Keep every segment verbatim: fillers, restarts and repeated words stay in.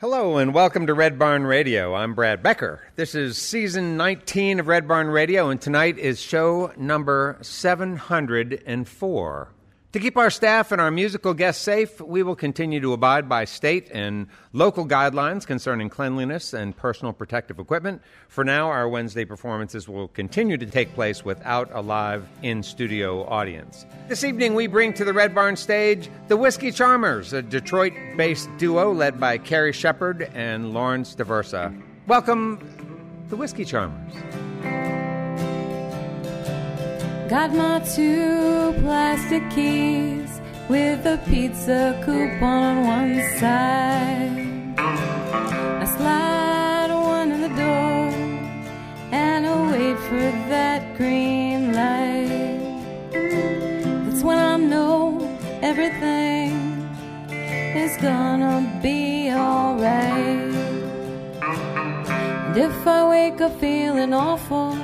Hello and welcome to Red Barn Radio. I'm Brad Becker. This is season nineteen of Red Barn Radio, and tonight is show number seven hundred four. To keep our staff and our musical guests safe, we will continue to abide by state and local guidelines concerning cleanliness and personal protective equipment. For now, our Wednesday performances will continue to take place without a live in-studio audience. This evening, we bring to the Red Barn stage the Whiskey Charmers, a Detroit-based duo led by Carrie Shepard and Lawrence DeVersa. Welcome, the Whiskey Charmers. Got my two plastic keys with a pizza coupon on one side. I slide one in the door and I wait for that green light. That's when I know everything is gonna be alright. And if I wake up feeling awful,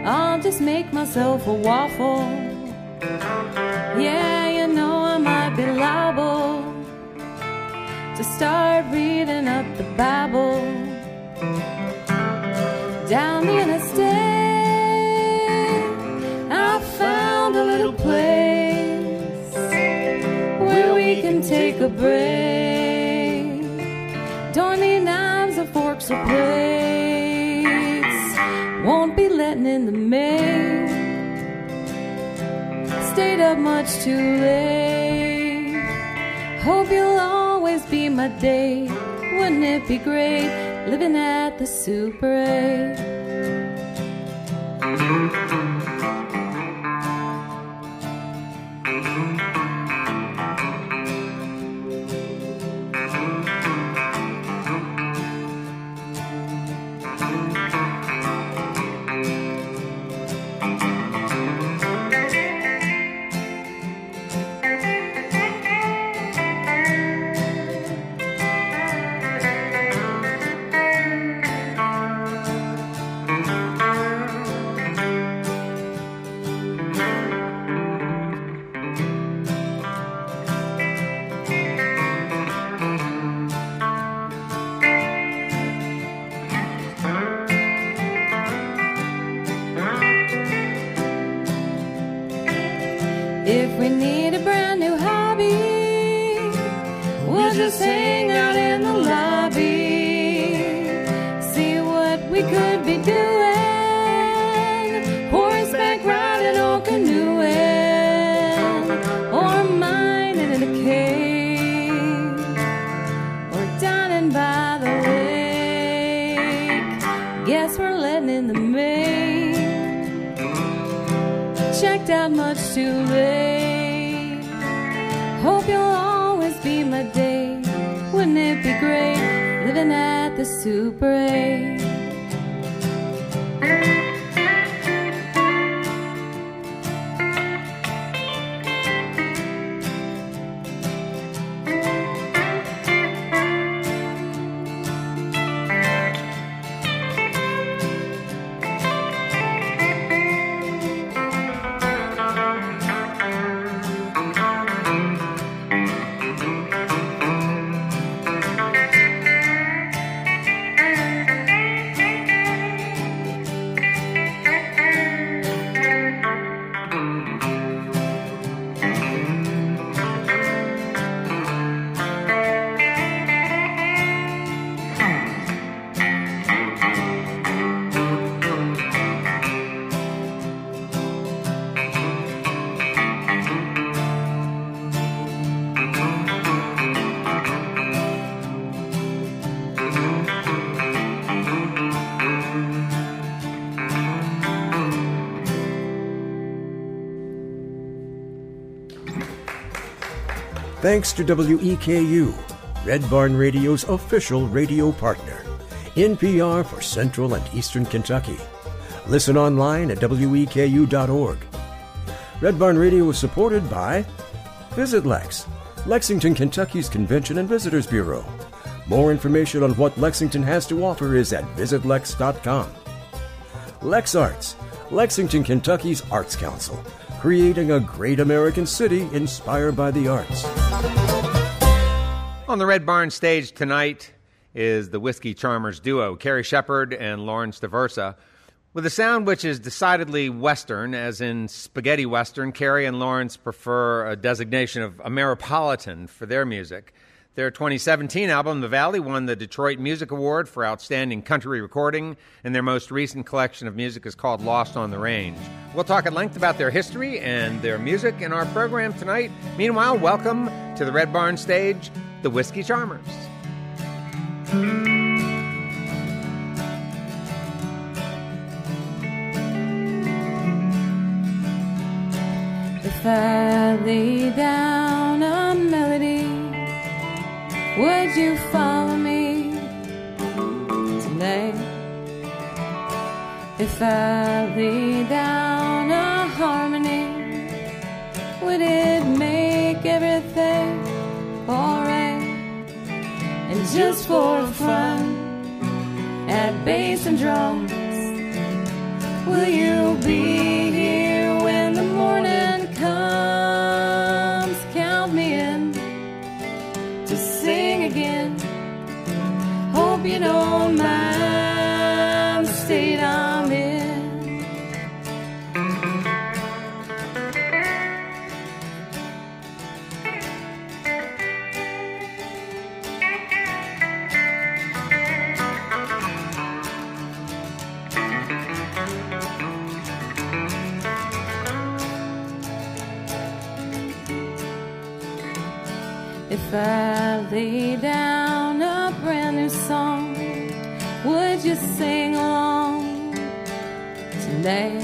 I'll just make myself a waffle. Yeah, you know I might be liable to start reading up the Bible. Down the interstate, I found a little place where we can take a break. Don't need knives or forks or plates. Won't be letting in the mail. Stayed up much too late. Hope you'll always be my date. Wouldn't it be great living at the Super eight? Thanks to W E K U, Red Barn Radio's official radio partner, N P R for Central and Eastern Kentucky. Listen online at W E K U dot org. Red Barn Radio is supported by VisitLex, Lexington, Kentucky's Convention and Visitors Bureau. More information on what Lexington has to offer is at visit lex dot com. LexArts, Lexington, Kentucky's Arts Council, creating a great American city inspired by the arts. On the Red Barn stage tonight is the Whiskey Charmers duo, Carrie Shepard and Lawrence DeVersa. With a sound which is decidedly Western, as in spaghetti Western, Carrie and Lawrence prefer a designation of Ameripolitan for their music. Their twenty seventeen album, The Valley, won the Detroit Music Award for Outstanding Country Recording, and their most recent collection of music is called Lost on the Range. We'll talk at length about their history and their music in our program tonight. Meanwhile, welcome to the Red Barn stage, the Whiskey Charmers. If I lay down a melody, would you follow me tonight? If I lay down a harmony, would it make everything alright? And just for fun, at bass and drums, will you be here when the morning comes? Count me in to sing again. Hope you don't mind the state I'm in. If I lay down a brand new song, would you sing along tonight?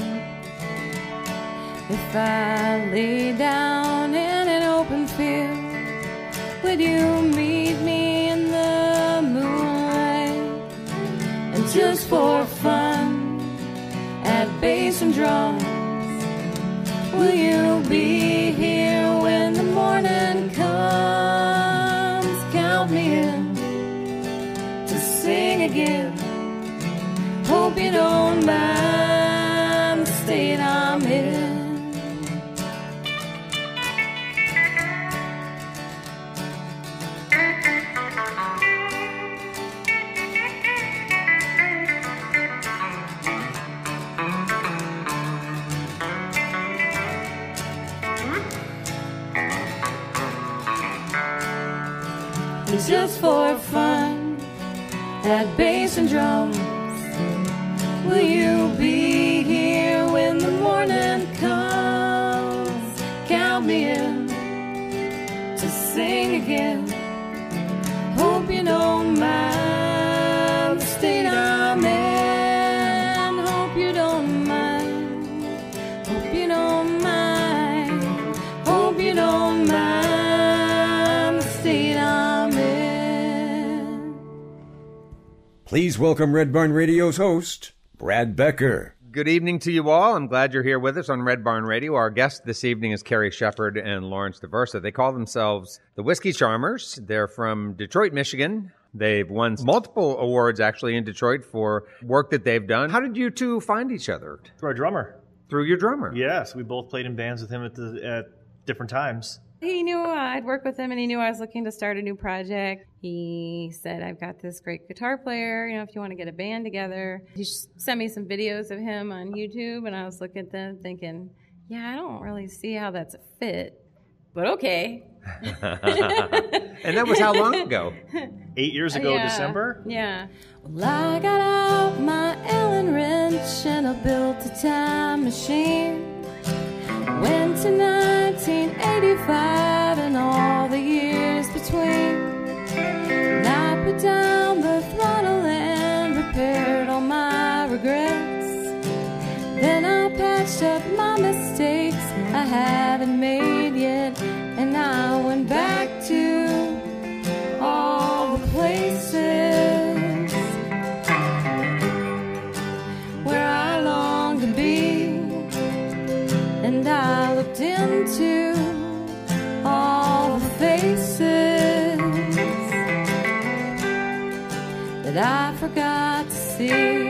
If I lay down in an open field, would you meet me in the moonlight? And just for fun, at bass and drums, will you be here when the morning comes? Count me in to sing again. Hope you don't mind the state I'm in. Just for fun, at bass and drums, will you be here when the morning comes? Count me in to sing again. Hope you don't mind the state I'm in. Hope you don't mind. Hope you don't mind. Hope you don't mind. Please welcome Red Barn Radio's host, Brad Becker. Good evening to you all. I'm glad you're here with us on Red Barn Radio. Our guest this evening is Carrie Shepard and Lawrence DeVersa. They call themselves the Whiskey Charmers. They're from Detroit, Michigan. They've won multiple awards, actually, in Detroit for work that they've done. How did you two find each other? Through our drummer. Through your drummer? Yes. We both played in bands with him at, the, at different times. He knew uh, I'd work with him, and he knew I was looking to start a new project. He said, I've got this great guitar player, you know, if you want to get a band together. He sent me some videos of him on YouTube, and I was looking at them thinking, yeah, I don't really see how that's a fit, but okay. And that was how long ago? Eight years ago, yeah. December? Yeah. Well, I got out my Allen wrench, and I built a time machine. Went to nineteen eighty-five and all the years between. And I put down the throttle and repaired all my regrets. Then I patched up my mistakes I hadn't made yet. And I went back to all the places where I longed to be. And I looked into all the faces that I forgot to see.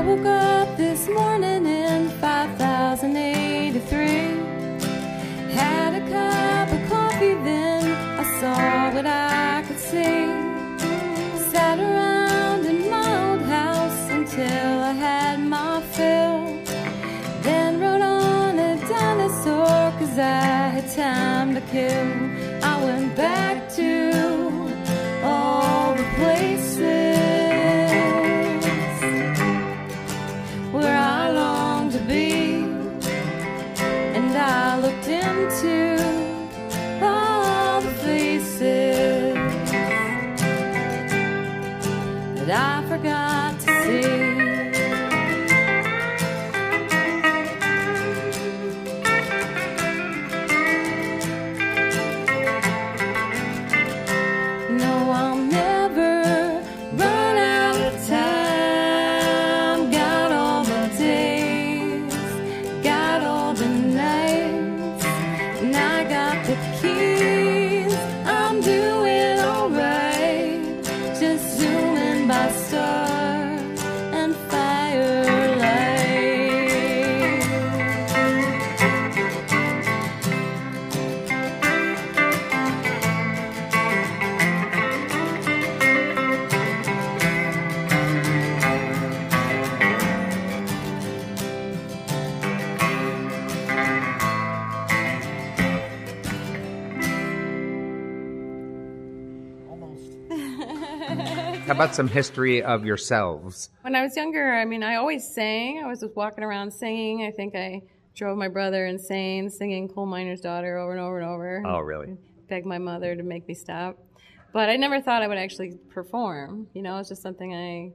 I woke up this morning in five thousand eighty-three. Had a cup of coffee, then I saw what I could see. Sat around in my old house until I had my fill. Then rode on a dinosaur 'cause I had time to kill. I went back to all the places where I long to be, and I looked into all the faces that I forgot to see. No, I'll never run out of time. How about some history of yourselves? When I was younger, I mean, I always sang. I was just walking around singing. I think I drove my brother insane singing Coal Miner's Daughter over and over and over. Oh, really? Begged my mother to make me stop. But I never thought I would actually perform. You know, it's just something I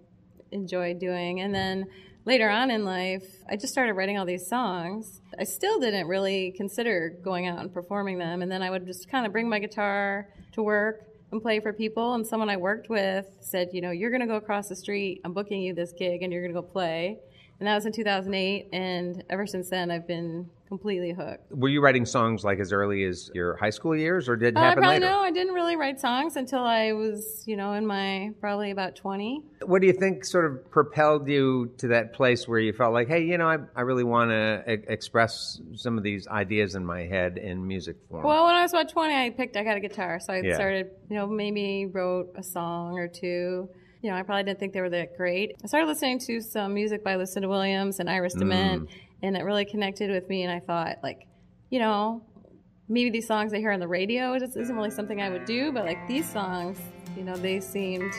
enjoyed doing. And then later on in life, I just started writing all these songs. I still didn't really consider going out and performing them. And then I would just kind of bring my guitar to work and play for people, and someone I worked with said, you know, you're going to go across the street, I'm booking you this gig, and you're going to go play. And that was in two thousand eight, and ever since then I've been completely hooked. Were you writing songs like as early as your high school years, or did it uh, happen later? No, I didn't really write songs until I was, you know, in my probably about twenty. What do you think sort of propelled you to that place where you felt like, hey, you know, I, I really want to e- express some of these ideas in my head in music form? Well, when I was about twenty, I picked, I got a guitar, so I yeah. started, you know, maybe wrote a song or two. You know, I probably didn't think they were that great. I started listening to some music by Lucinda Williams and Iris Dement, mm. and it really connected with me. And I thought, like, you know, maybe these songs I hear on the radio just isn't really something I would do, but, like, these songs, you know, they seemed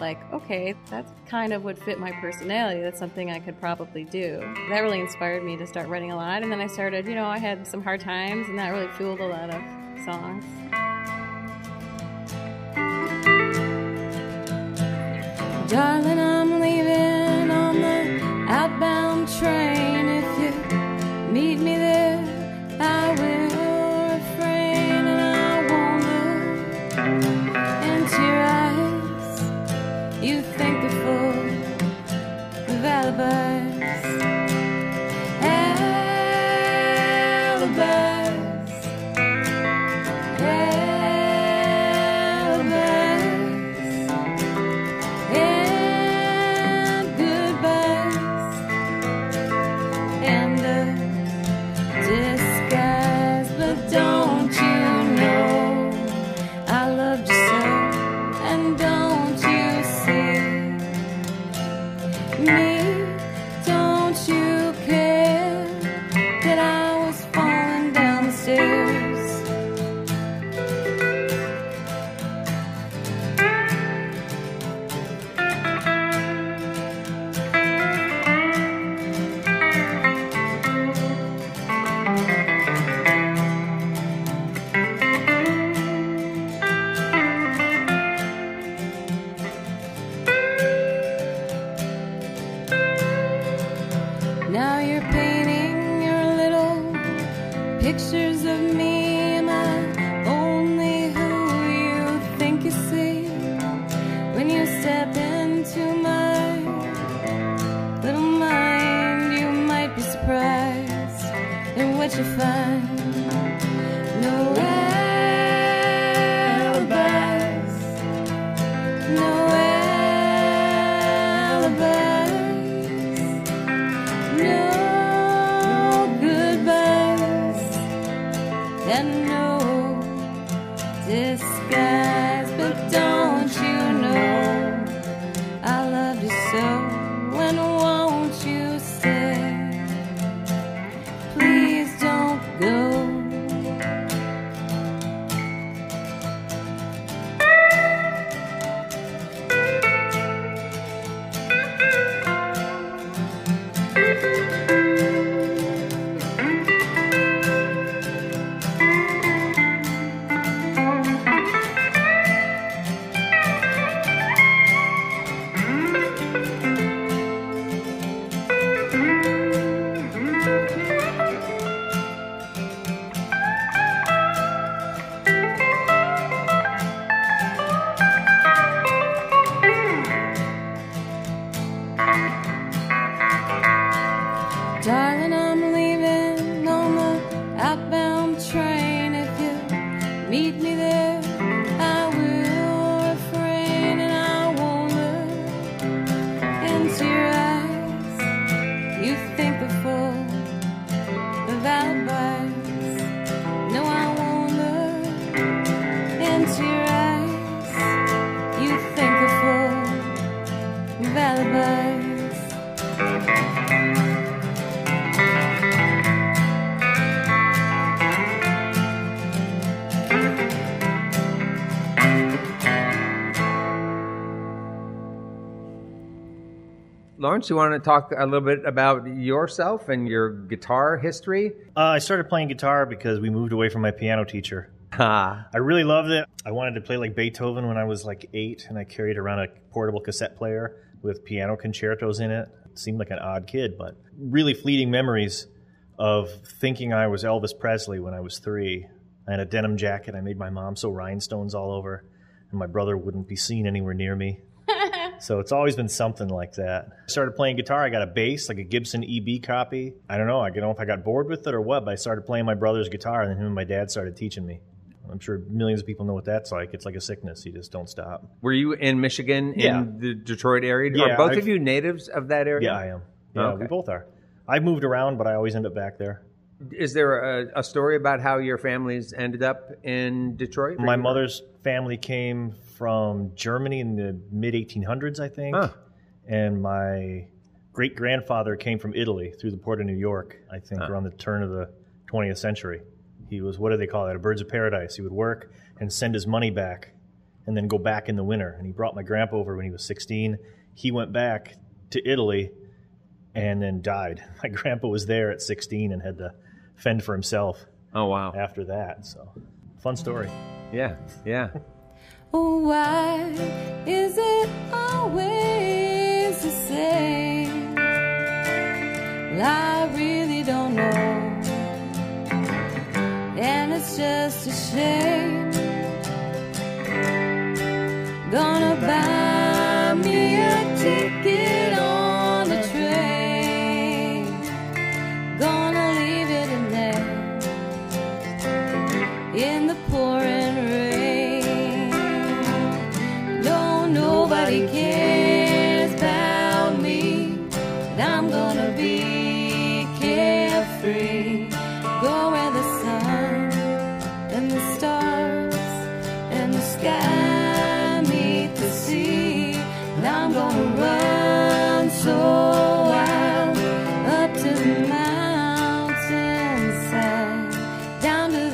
like, okay, that's kind of what fit my personality. That's something I could probably do. That really inspired me to start writing a lot. And then I started, you know, I had some hard times, and that really fueled a lot of songs. Darling, I'm leaving on the outbound train. If you meet me there, I will refrain, and I won't look into your eyes. You think they're full of alibis, alibis. No alibis, no alibis. developers. Lawrence, you want to talk a little bit about yourself and your guitar history? Uh, I started playing guitar because we moved away from my piano teacher. Huh. I really loved it. I wanted to play like Beethoven when I was like eight, and I carried around a portable cassette player with piano concertos in it. It seemed like an odd kid, but really fleeting memories of thinking I was Elvis Presley when I was three. I had a denim jacket. I made my mom sew rhinestones all over, and my brother wouldn't be seen anywhere near me. So it's always been something like that. I started playing guitar. I got a bass, like a Gibson E B copy. I don't know. I don't know if I got bored with it or what, but I started playing my brother's guitar, and then him and my dad started teaching me. I'm sure millions of people know what that's like. It's like a sickness. You just don't stop. Were you in Michigan, yeah. in the Detroit area? Yeah, are both I've, of you natives of that area? Yeah, I am. Yeah, okay. We both are. I've moved around, but I always end up back there. Is there a, a story about how your families ended up in Detroit? My mother's family came from Germany in the mid eighteen hundreds, I think. Huh. And my great-grandfather came from Italy through the port of New York, I think, huh. around the turn of the twentieth century. He was, what do they call that, a birds of paradise. He would work and send his money back and then go back in the winter. And he brought my grandpa over when he was sixteen. He went back to Italy and then died. My grandpa was there at sixteen and had to fend for himself. Oh, wow. After that. So, fun story. Yeah, yeah. Why is it always the same? Well, I really don't know. And it's just a shame. Gonna buy me a ticket on the train. Gonna leave it in there in the pouring rain. No, nobody cares about me. And I'm gonna be carefree. Go where the and the stars and the sky meet the sea. And I'm gonna run so wild up to the mountainside, down to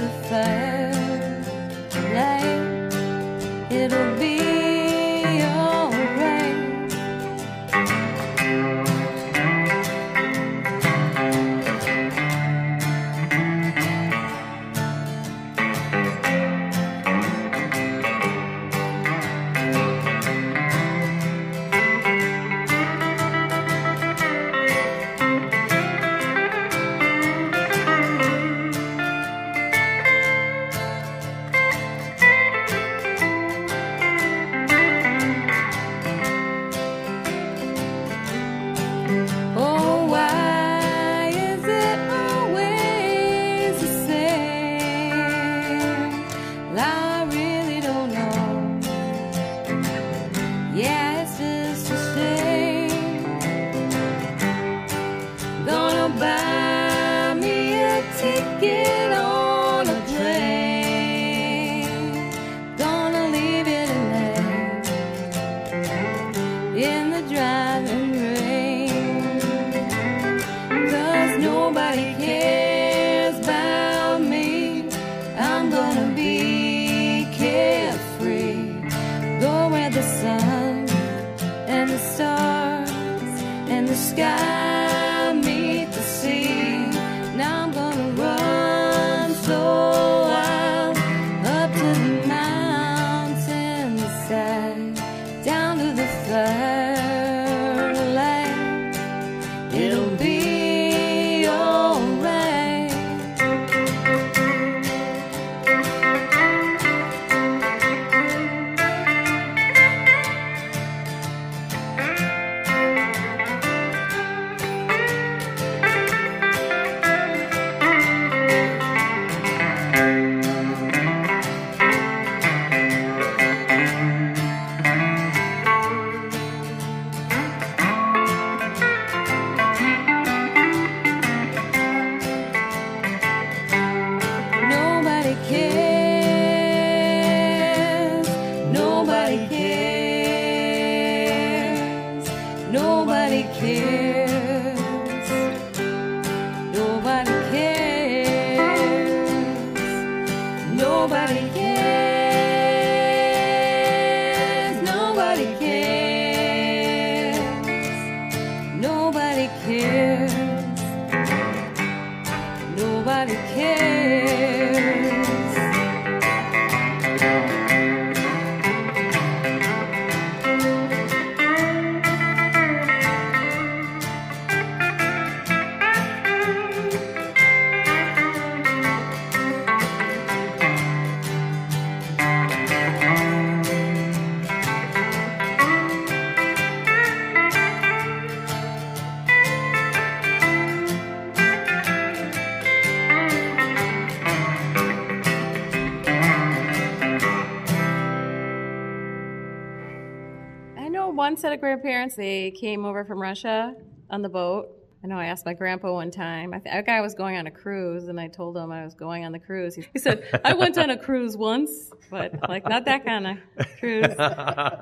the firelight. It'll be nobody cares, nobody cares, nobody cares, nobody cares, nobody cares, nobody cares. One set of grandparents, they came over from Russia on the boat. I know I asked my grandpa one time. I think I was going on a cruise, and I told him I was going on the cruise. He said, I went on a cruise once, but like not that kind of cruise.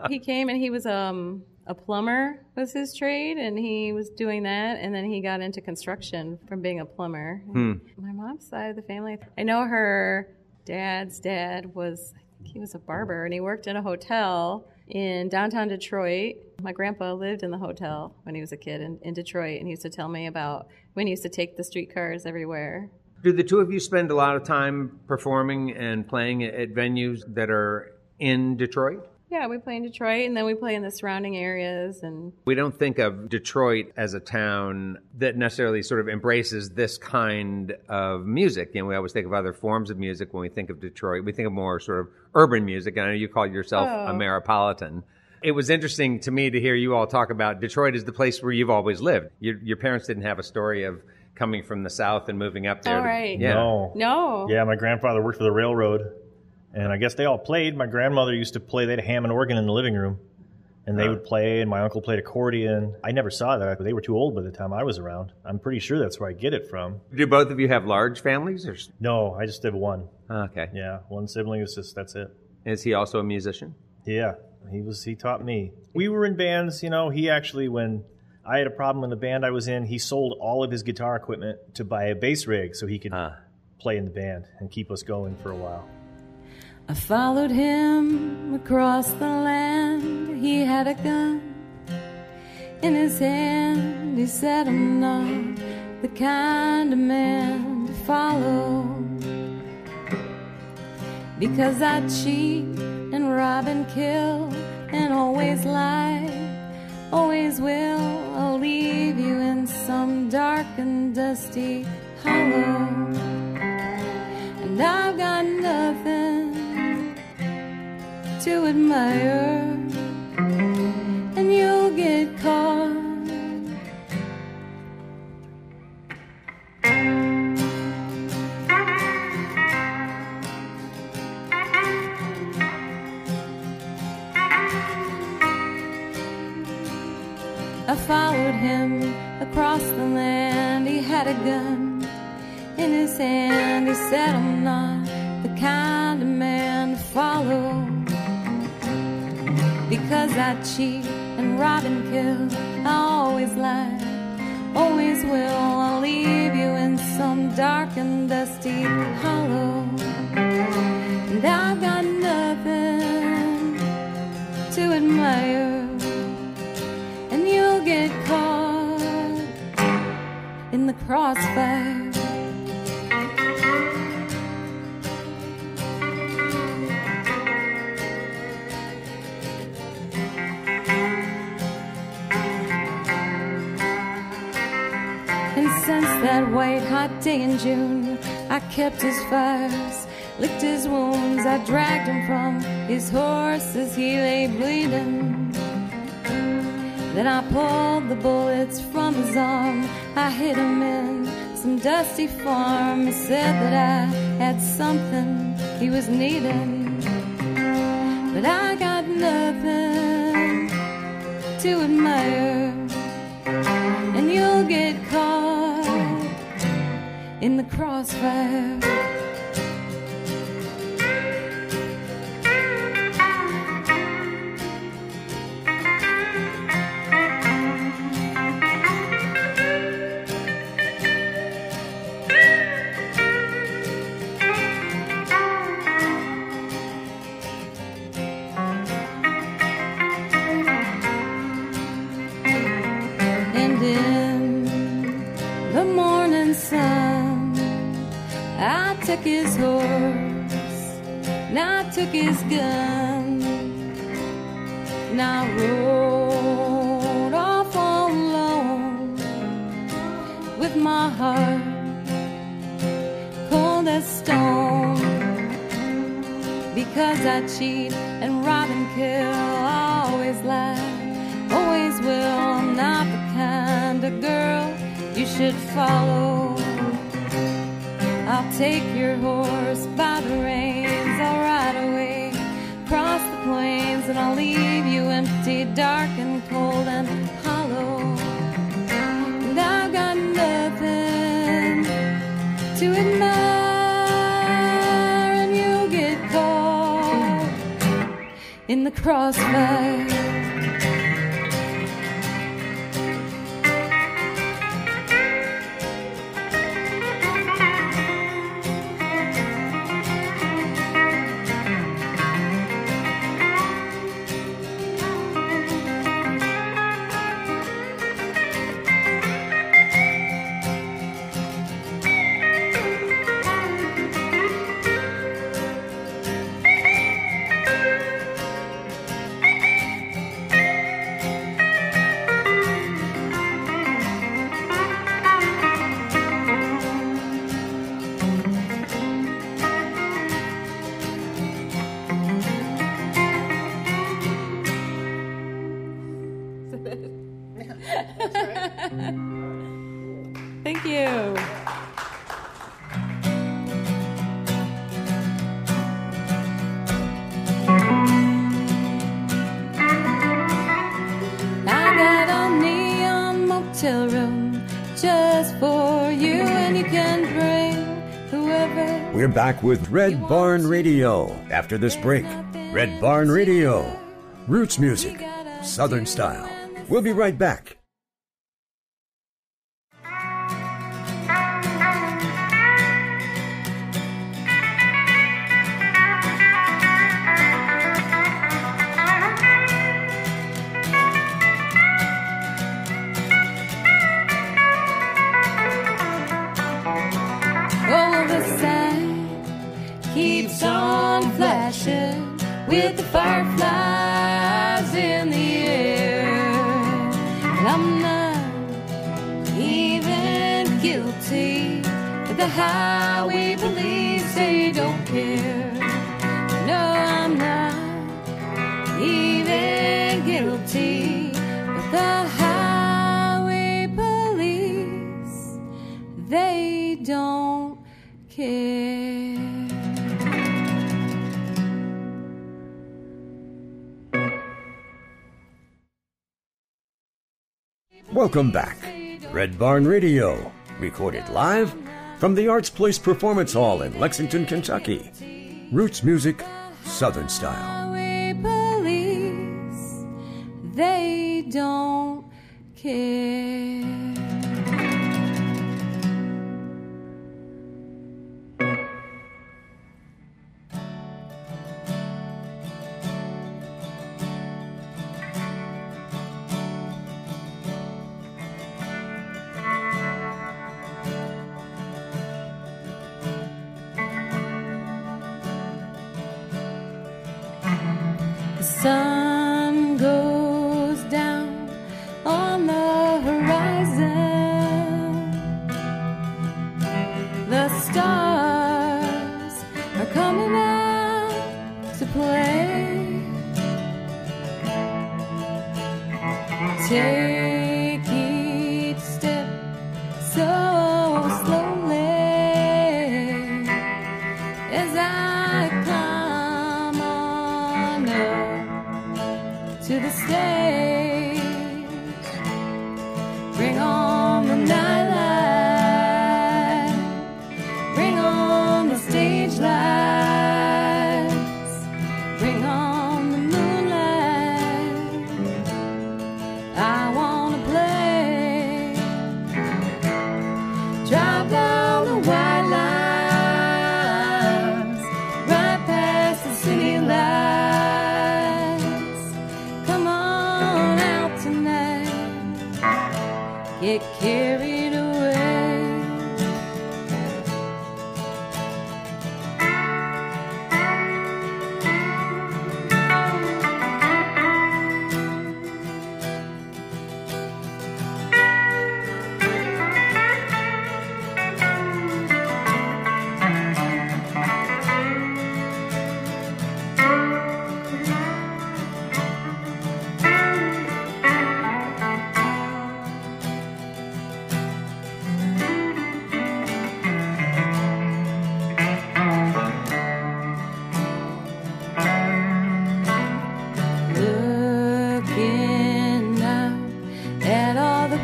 He came, and he was um, a plumber was his trade, and he was doing that. And then he got into construction from being a plumber. Hmm. My mom's side of the family, I know her dad's dad was, I think he was a barber, and he worked in a hotel in downtown Detroit. My grandpa lived in the hotel when he was a kid in, in Detroit, and he used to tell me about when he used to take the streetcars everywhere. Do the two of you spend a lot of time performing and playing at venues that are in Detroit? Yeah, we play in Detroit, and then we play in the surrounding areas. And we don't think of Detroit as a town that necessarily sort of embraces this kind of music. You know, we always think of other forms of music when we think of Detroit. We think of more sort of urban music. And I know you call yourself oh. Ameripolitan. It was interesting to me to hear you all talk about Detroit is the place where you've always lived. Your, your parents didn't have a story of coming from the South and moving up there. All right. To, yeah. No. No. Yeah, my grandfather worked for the railroad. And I guess they all played. My grandmother used to play. They had a Hammond organ in the living room, and they would play, and my uncle played accordion. I never saw that. They were too old by the time I was around. I'm pretty sure that's where I get it from. Do both of you have large families? Or? No, I just have one. Okay. Yeah, one sibling. Is just, that's it. Is he also a musician? Yeah, he was. He taught me. We were in bands, you know. He actually, when I had a problem in the band I was in, he sold all of his guitar equipment to buy a bass rig so he could uh. play in the band and keep us going for a while. I followed him across the land. He had a gun in his hand. He said, I'm not the kind of man to follow, because I cheat and rob and kill, and always lie, always will. I'll leave you in some dark and dusty hollow, and I've got nothing to admire, and you'll get caught. I followed him across the land. He had a gun in his hand. He said, I'm not the kind of man to follow, because I cheat and rob and kill, I always lie, always will. I'll leave you in some dark and dusty hollow, and I've got nothing to admire, and you'll get caught in the crossfire. Since that white hot day in June, I kept his fires, licked his wounds. I dragged him from his horse as he lay bleeding. Then I pulled the bullets from his arm. I hid him in some dusty farm. He said that I had something he was needing, but I got nothing to admire, and you'll get caught in the crossfire. sun. I took his horse, and I took his gun, and I rode off all alone with my heart cold as stone, because I cheat and rob and kill, I always lie, always will. I'm not the kind of girl you should follow. I'll take your horse by the reins, I'll ride away across the plains, and I'll leave you empty, dark and cold and hollow. And I've got nothing to admire, and you'll get caught in the crossfire. We're back with Red Barn Radio after this break. Red Barn Radio, roots music, Southern style. We'll be right back. With the fireflies in the air, I'm not even guilty, but the highway believes they don't care. No, I'm not even guilty, but the highway police, they don't care. Welcome back. Red Barn Radio, recorded live from the Arts Place Performance Hall in Lexington, Kentucky. Roots music, Southern style. Police, they don't care. Sun goes down on the horizon. The stars are coming out to play. Take each step so slowly as I climb on up to the stage, bring on the nightlight, bring on the stage lights, bring on the moonlight, I wanna play, drive down the white lines, right past the city lights. Get carried away.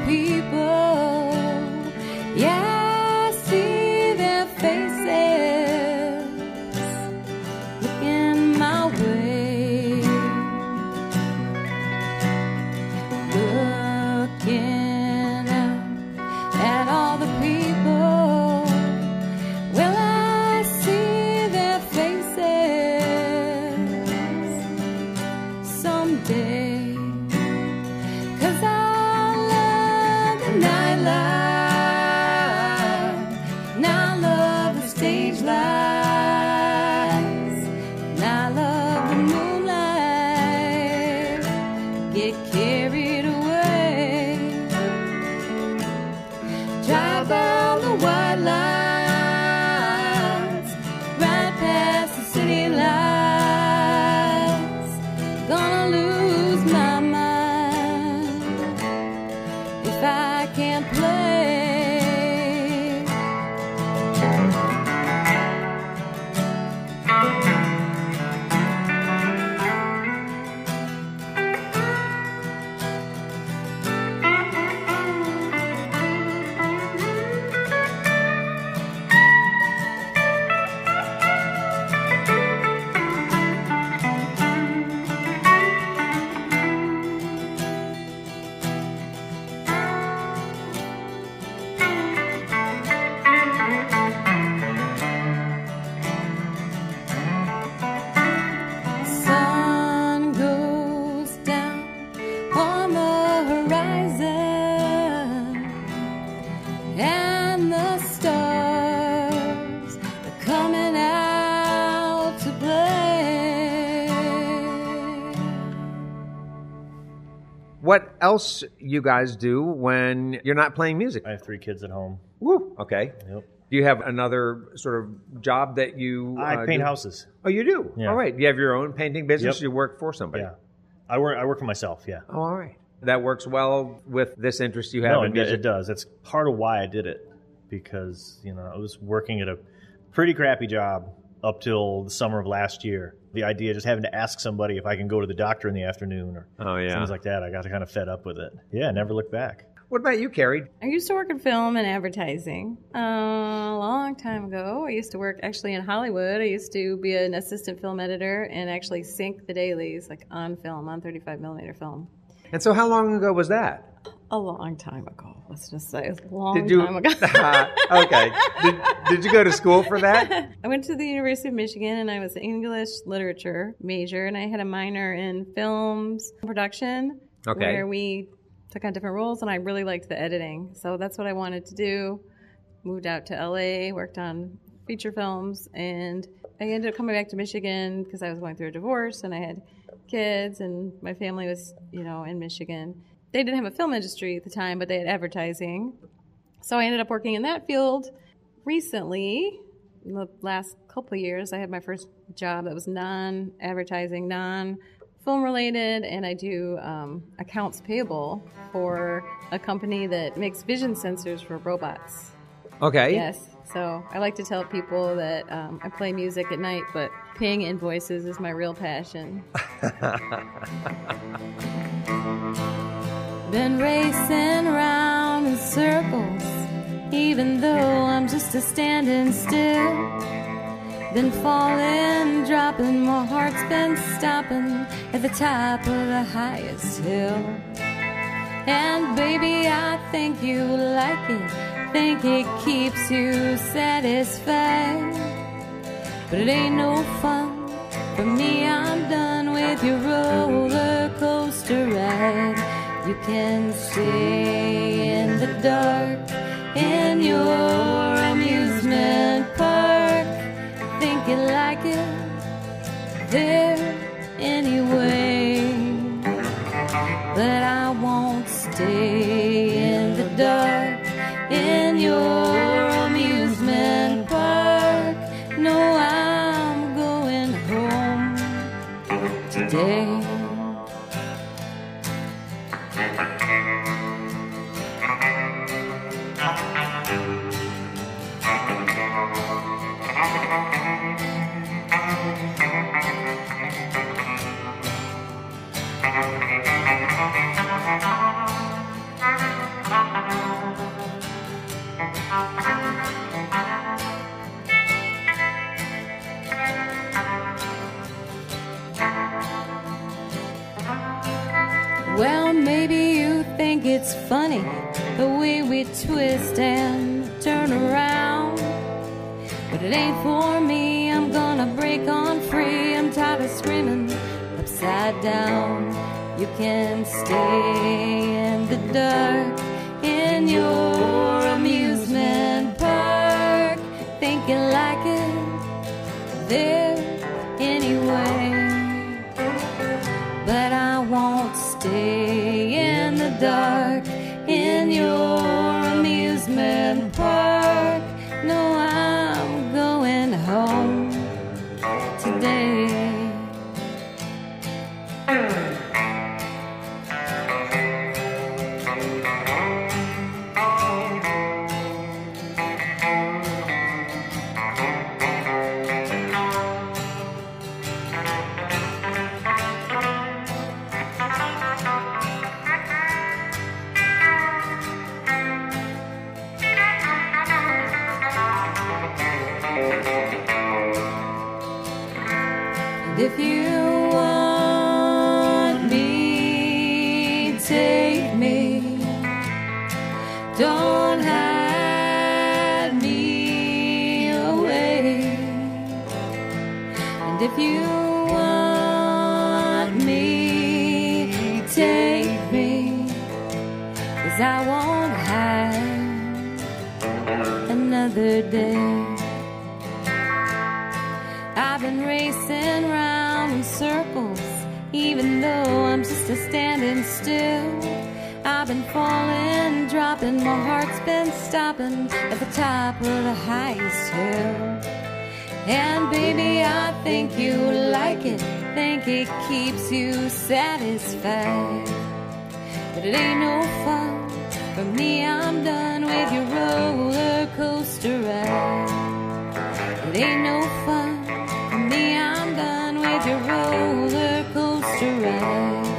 people. Yeah, I see their faces looking my way, looking out at all the people. Well, I see their faces someday. What else you guys do when you're not playing music? I have three kids at home. Woo. Okay. Yep. Do you have another sort of job that you uh, I paint do? houses. Oh, you do? Yeah. All right. Do you have your own painting business? Yep. Or you work for somebody? Yeah. I work I work for myself, yeah. Oh, all right. That works well with this interest you have no, in it, music? It does. That's part of why I did it, because, you know, I was working at a pretty crappy job up till the summer of last year. The idea of just having to ask somebody if I can go to the doctor in the afternoon or oh, yeah. things like that, I got kind of fed up with it. Yeah, never looked back. What about you, Carrie? I used to work in film and advertising uh, a long time ago. I used to work actually in Hollywood. I used to be an assistant film editor and actually sync the dailies, like on film, on thirty-five millimeter film. And so how long ago was that? A long time ago. Let's just say a long did you, time ago. uh, okay. Did, did you go to school for that? I went to the University of Michigan, and I was an English literature major, and I had a minor in films production, okay. where we took on different roles, and I really liked the editing. So that's what I wanted to do. Moved out to L A, worked on feature films, and I ended up coming back to Michigan because I was going through a divorce, and I had kids, and my family was, you know, in Michigan. They didn't have a film industry at the time, but they had advertising. So I ended up working in that field recently. In the last couple of years, I had my first job that was non-advertising, non-film related, and I do um, accounts payable for a company that makes vision sensors for robots. Okay. Yes. So I like to tell people that um, I play music at night, but paying invoices is my real passion. Been racing around in circles, even though I'm just a standing still. Been falling, dropping, my heart's been stopping at the top of the highest hill. And baby, I think you like it, think it keeps you satisfied. But it ain't no fun for me, I'm done with your roller coaster ride. You can stay in the dark in your amusement park. Think you like it there anyway. But I won't stay in the dark in your amusement park. No, I'm going home today. funny the way we twist and turn around. But it ain't for me, I'm gonna break on free. I'm tired of screaming upside down. You can stay in the dark in your amusement park. Think you like it there anyway. But I won't stay in the dark in your amusement park. No, I'm going home today. If you want me, take me. Don't hide me away. And if you want me, take me. 'Cause I won't hide another day. I've been racing round in circles, even though I'm just a standing still. I've been falling, dropping, my heart's been stopping at the top of the highest hill. And baby, I think you like it, think it keeps you satisfied. But it ain't no fun for me, I'm done with your roller coaster ride. It ain't no fun. Your roller coaster ride.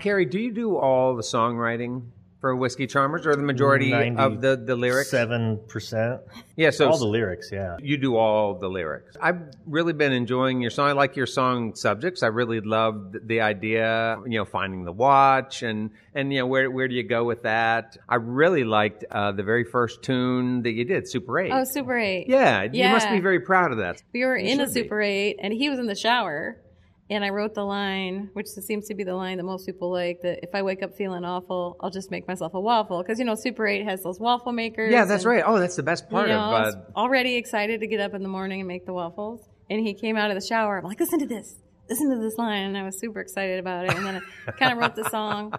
Carrie, do you do all the songwriting for Whiskey Charmers, or the majority of the, the lyrics? ninety-seven percent. Yeah, so all the lyrics, yeah. You do all the lyrics. I've really been enjoying your song. I like your song subjects. I really love the idea, you know, finding the watch and, and you know, where where do you go with that? I really liked uh, the very first tune that you did, Super eight. Oh, Super eight. Yeah, yeah. You must be very proud of that. We were you in a Super eight, and he was in the shower. And I wrote the line, which seems to be the line that most people like, that if I wake up feeling awful, I'll just make myself a waffle. Because, you know, Super eight has those waffle makers. Yeah, that's and, right. Oh, that's the best part you know, of... Uh, I was already excited to get up in the morning and make the waffles. And he came out of the shower. I'm like, listen to this. Listen to this line. And I was super excited about it. And then I kind of wrote the song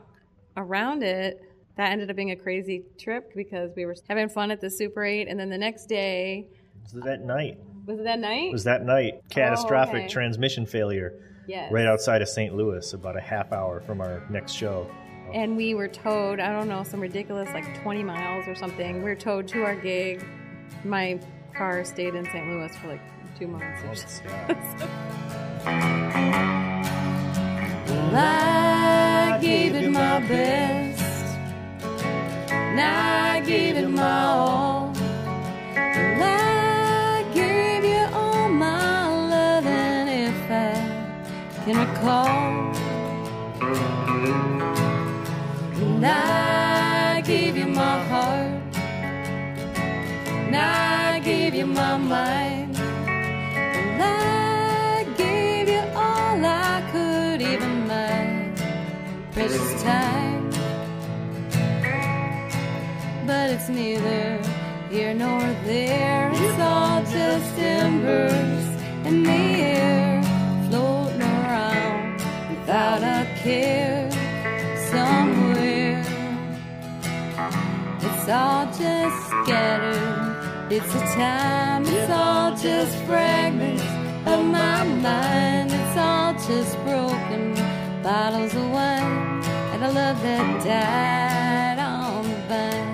around it. That ended up being a crazy trip because we were having fun at the Super eight. And then the next day... Was it that night? Was it that night? It was that night. Catastrophic oh, okay. transmission failure. Yes. Right outside of Saint Louis, about a half hour from our next show. And we were towed, I don't know, some ridiculous, like twenty miles or something. We were towed to our gig. My car stayed in Saint Louis for like two months. Oh, so. Well, I gave it my best. And I gave it my all. And I gave you all my love, and if I can recall, and I gave you my heart, and I gave you my mind, and I gave you all I could, even my precious time. But it's neither here nor there, it's all just embers in the air, floating around without a care somewhere. It's all just scattered, it's a time, it's all just fragments of my mind, it's all just broken bottles of wine, and a love that died on the vine.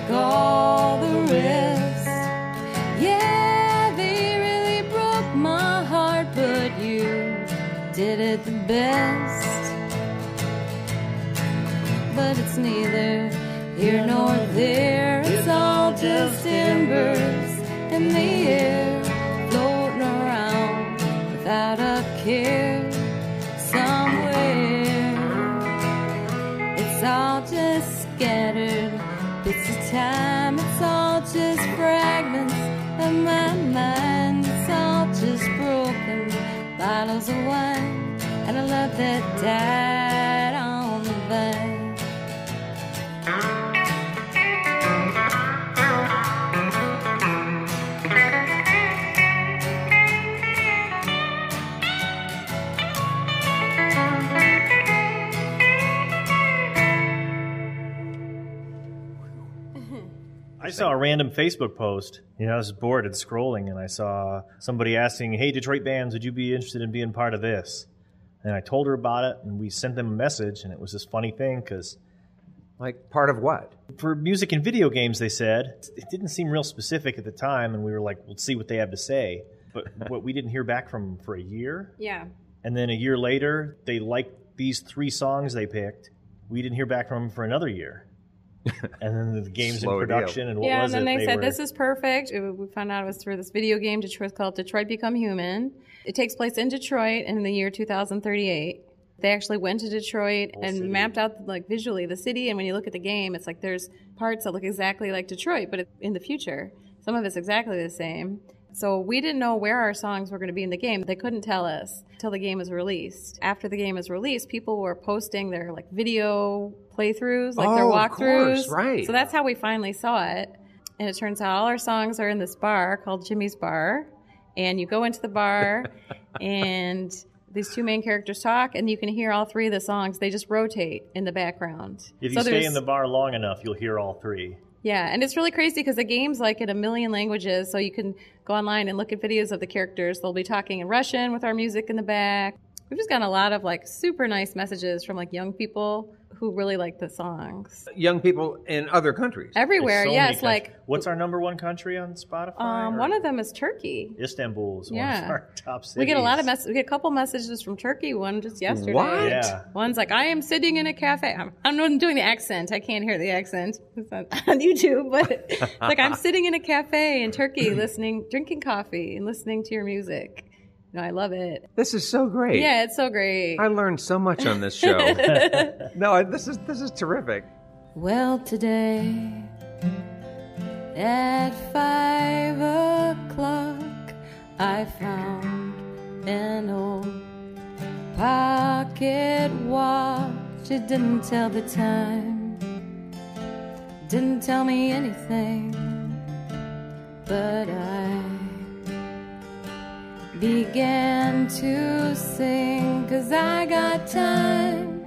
like all the rest. Yeah, they really broke my heart, but you did it the best. But it's neither here nor there, it's all just embers in the air, floating around without a care. Somewhere it's all just scattered bits of time, it's all just fragments of my mind, it's all just broken bottles of wine and a love that died on the vine. I saw a random Facebook post. You know, I was bored and scrolling, and I saw somebody asking, hey, Detroit bands, would you be interested in being part of this? And I told her about it, and we sent them a message, and it was this funny thing because... Like, part of what? For music and video games, they said. It didn't seem real specific at the time, and we were like, we'll see what they have to say. But what we didn't hear back from them for a year. Yeah. And then a year later, they liked these three songs they picked. We didn't hear back from them for another year. And then the game's Slow in production, deal. and what yeah, was it? Yeah, and then it? they, they said, were... this is perfect. It, we found out it was through this video game Detroit called Detroit Become Human. It takes place in Detroit in the year two thousand thirty-eight. They actually went to Detroit Whole and city. mapped out, like, visually the city. And when you look at the game, it's like there's parts that look exactly like Detroit, but in the future. Some of it's exactly the same. So we didn't know where our songs were going to be in the game. They couldn't tell us until the game was released. After the game was released, people were posting their, like, video playthroughs, like oh, their walkthroughs. Of course, right. So that's how we finally saw it. And it turns out all our songs are in this bar called Jimmy's Bar. And you go into the bar, and these two main characters talk, and you can hear all three of the songs. They just rotate in the background. If you so stay in the bar long enough, you'll hear all three. Yeah, and it's really crazy because the game's like in a million languages, so you can go online and look at videos of the characters. They'll be talking in Russian with our music in the back. We've just gotten a lot of like super nice messages from like young people who really like the songs. Young people in other countries. Everywhere, so yes. Like, what's our number one country on Spotify? Um, one of them is Turkey. Istanbul is yeah. one of our top cities. We get a lot of mess- We get a couple messages from Turkey, one just yesterday. What? Yeah. One's like, I am sitting in a cafe. I'm, I'm not doing the accent. I can't hear the accent. It's on, on YouTube. But it's like, I'm sitting in a cafe in Turkey listening, drinking coffee and listening to your music. No, I love it. This is so great. Yeah, it's so great. I learned so much on this show. No, this is this is terrific. Well, today at five o'clock, I found an old pocket watch. It didn't tell the time, didn't tell me anything, but I began to sing, 'cause I got time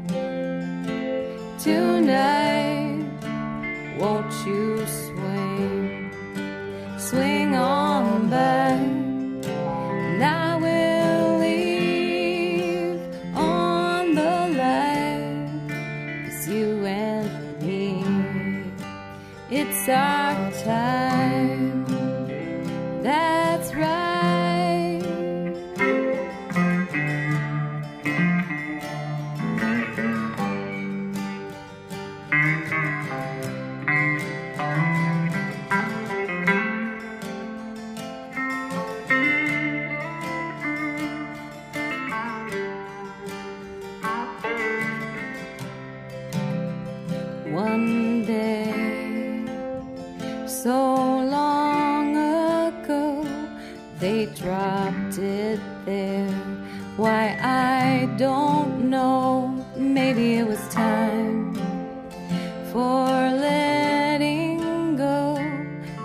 tonight. Won't you swing, swing on by, and I will leave on the light, 'cause you and me, it's our time. That's right. Dropped it there. Why, I don't know. Maybe it was time for letting go.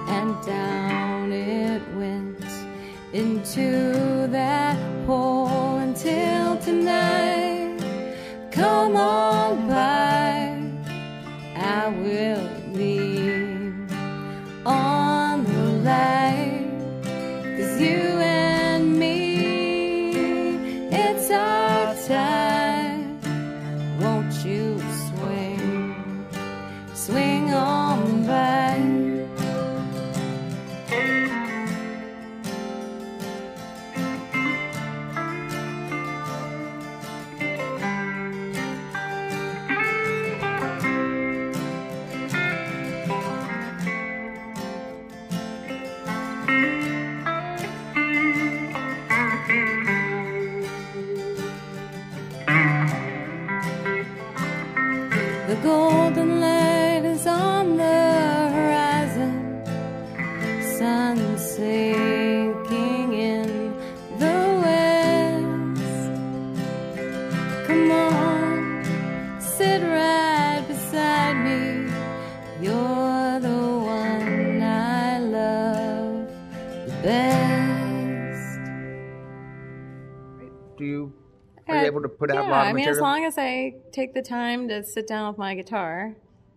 And down it went into that hole until tonight. Come on by, I will leave on the light, 'cause you time, won't you Are you able to put out yeah, a lot of I mean, material? As long as I take the time to sit down with my guitar,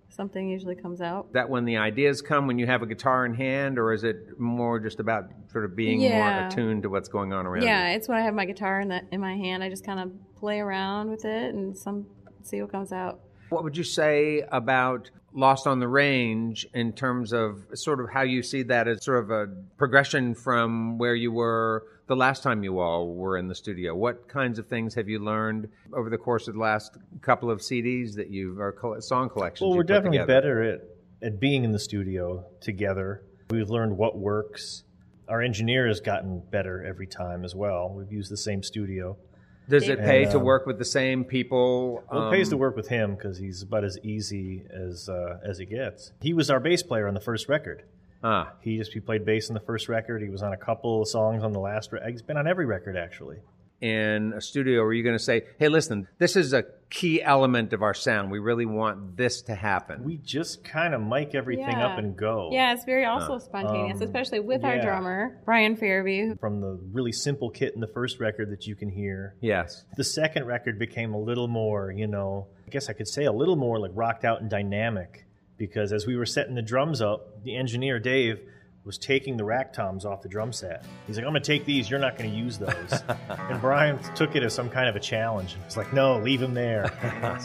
something usually comes out. That when the ideas come, when you have a guitar in hand, or is it more just about sort of being yeah. more attuned to what's going on around yeah, you? Yeah, it's when I have my guitar in, the, in my hand. I just kind of play around with it and some see what comes out. What would you say about Lost on the Range in terms of sort of how you see that as sort of a progression from where you were the last time you all were in the studio? What kinds of things have you learned over the course of the last couple of C Ds that you've, or song collections? Well, we're definitely better at, at being in the studio together. We've learned what works. Our engineer has gotten better every time as well. We've used the same studio. Does it pay and, um, to work with the same people? Well, it pays to work with him because he's about as easy as uh, as he gets. He was our bass player on the first record. Ah. He just he played bass on the first record. He was on a couple of songs on the last record. He's been on every record, actually. In a studio, were you going to say, hey, listen, this is a key element of our sound. We really want this to happen. We just kind of mic everything yeah. up and go. Yeah, it's very also uh, spontaneous, um, especially with yeah. our drummer, Brian Fairview. From the really simple kit in the first record that you can hear. Yes. The second record became a little more, you know, I guess I could say a little more like rocked out and dynamic, because as we were setting the drums up, the engineer, Dave, was taking the rack toms off the drum set. He's like, I'm going to take these. You're not going to use those. And Brian took it as some kind of a challenge. It's like, no, leave him there.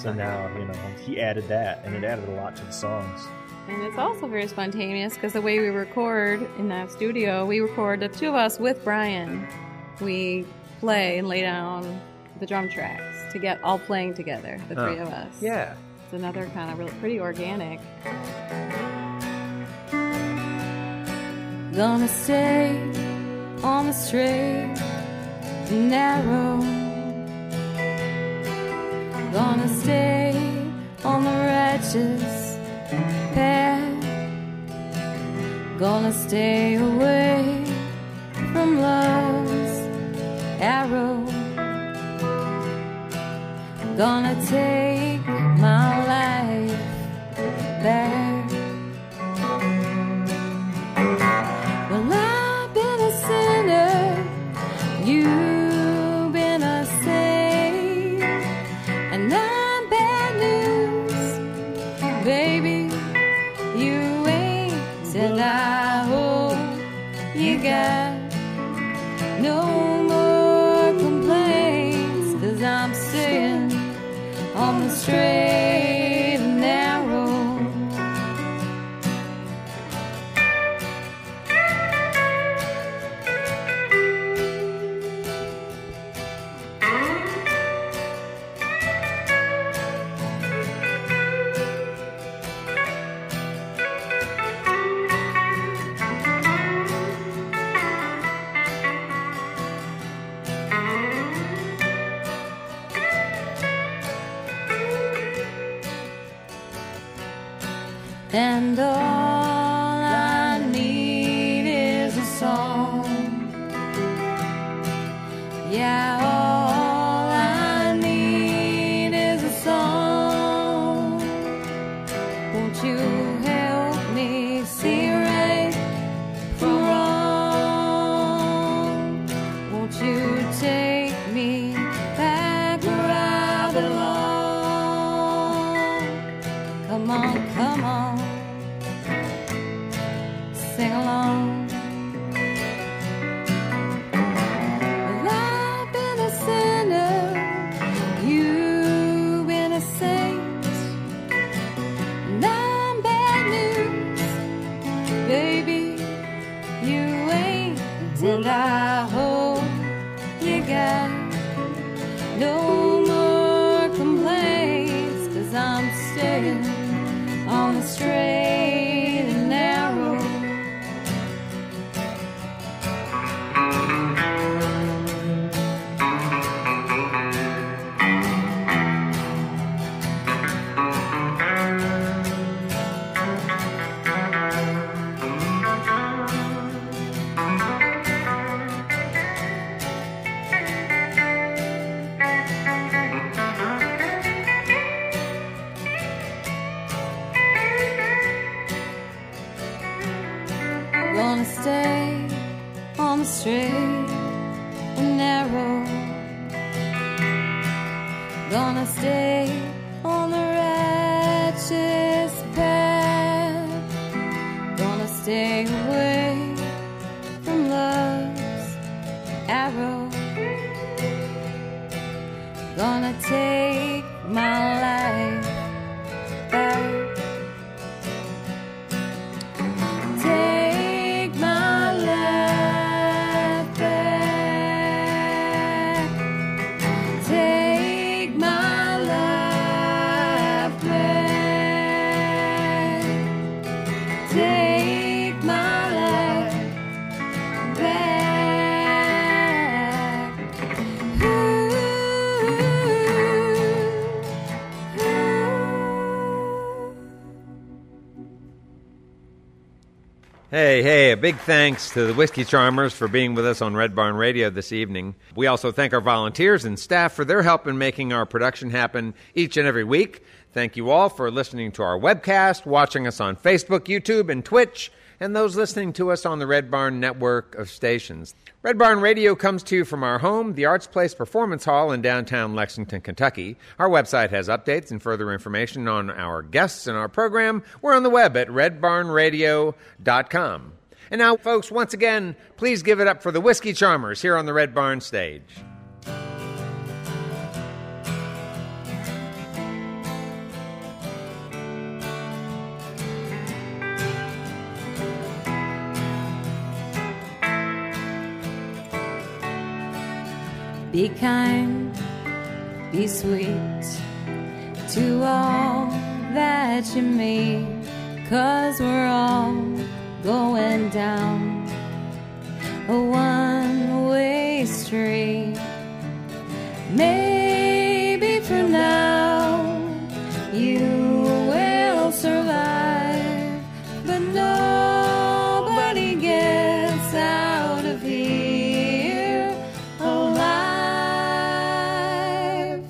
So now, you know, he added that, and it added a lot to the songs. And it's also very spontaneous because the way we record in that studio, we record the two of us with Brian. We play and lay down the drum tracks to get all playing together, the three uh, of us. Yeah. It's another kind of really pretty organic. Gonna stay on the straight and narrow. Gonna stay on the righteous path. Gonna stay away from love's arrow. Gonna take my life back. Straight and narrow. And all I need is a song. Yeah, all I need is a song. Won't you help me see right from wrong? Won't you take me back where I belong? Come on, come on. Sing along. Well, I've been a sinner, you've been a saint, and I'm bad news, baby, you ain't. Well, I hope you got no more complaints, 'cause I'm staying on the straight. Straight and narrow. gonna stay on the righteous path, gonna stay away from love's arrow, gonna take my life back. Hey, hey, a big thanks to the Whiskey Charmers for being with us on Red Barn Radio this evening. We also thank our volunteers and staff for their help in making our production happen each and every week. Thank you all for listening to our webcast, watching us on Facebook, YouTube, and Twitch, and those listening to us on the Red Barn network of stations. Red Barn Radio comes to you from our home, the Arts Place Performance Hall in downtown Lexington, Kentucky. Our website has updates and further information on our guests and our program. We're on the web at red barn radio dot com. And now, folks, once again, please give it up for the Whiskey Charmers here on the Red Barn stage. Be kind, be sweet to all that you meet, 'cause we're all going down a one-way street. Maybe from now you will survive, but nobody gets out of here alive.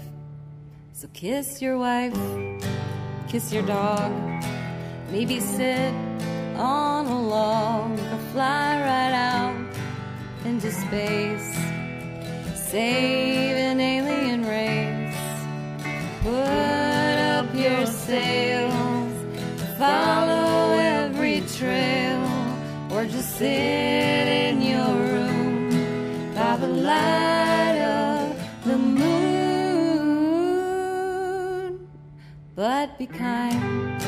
So kiss your wife, kiss your dog, maybe sit on a log or fly right out into space. Save an alien race, put up your sails, follow every trail, or just sit in your room by the light of the moon. But be kind,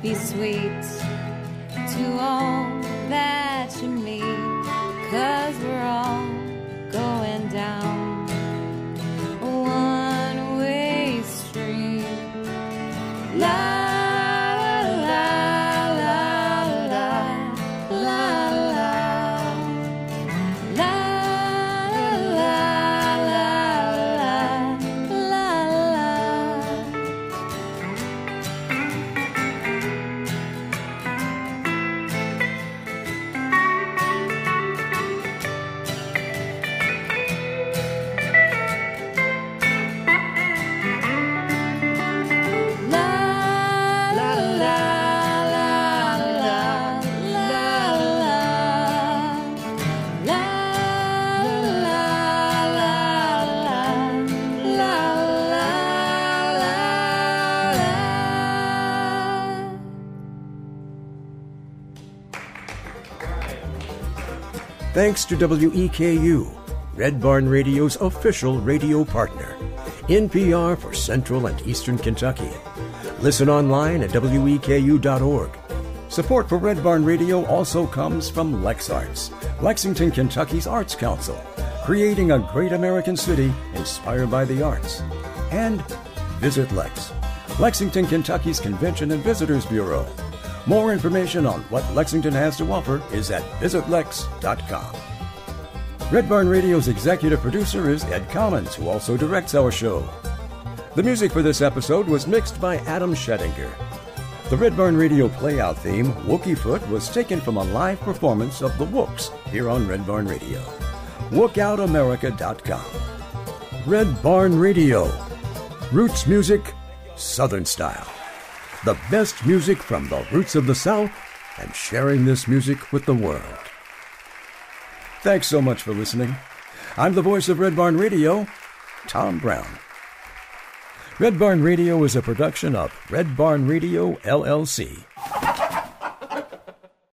be sweet to all that you meet, 'cause we're all going down a one-way street. Life thanks to W E K U, Red Barn Radio's official radio partner. N P R for Central and Eastern Kentucky. Listen online at W E K U dot org. Support for Red Barn Radio also comes from LexArts, Lexington, Kentucky's Arts Council, creating a great American city inspired by the arts. And VisitLex, Lexington, Kentucky's Convention and Visitors Bureau. More information on what Lexington has to offer is at visit lex dot com. Red Barn Radio's executive producer is Ed Collins, who also directs our show. The music for this episode was mixed by Adam Schettinger. The Red Barn Radio playout theme, Wookiefoot, was taken from a live performance of The Wooks here on Red Barn Radio. Wookout America dot com. Red Barn Radio. Roots music, Southern style. The best music from the roots of the South, and sharing this music with the world. Thanks so much for listening. I'm the voice of Red Barn Radio, Tom Brown. Red Barn Radio is a production of Red Barn Radio, L L C.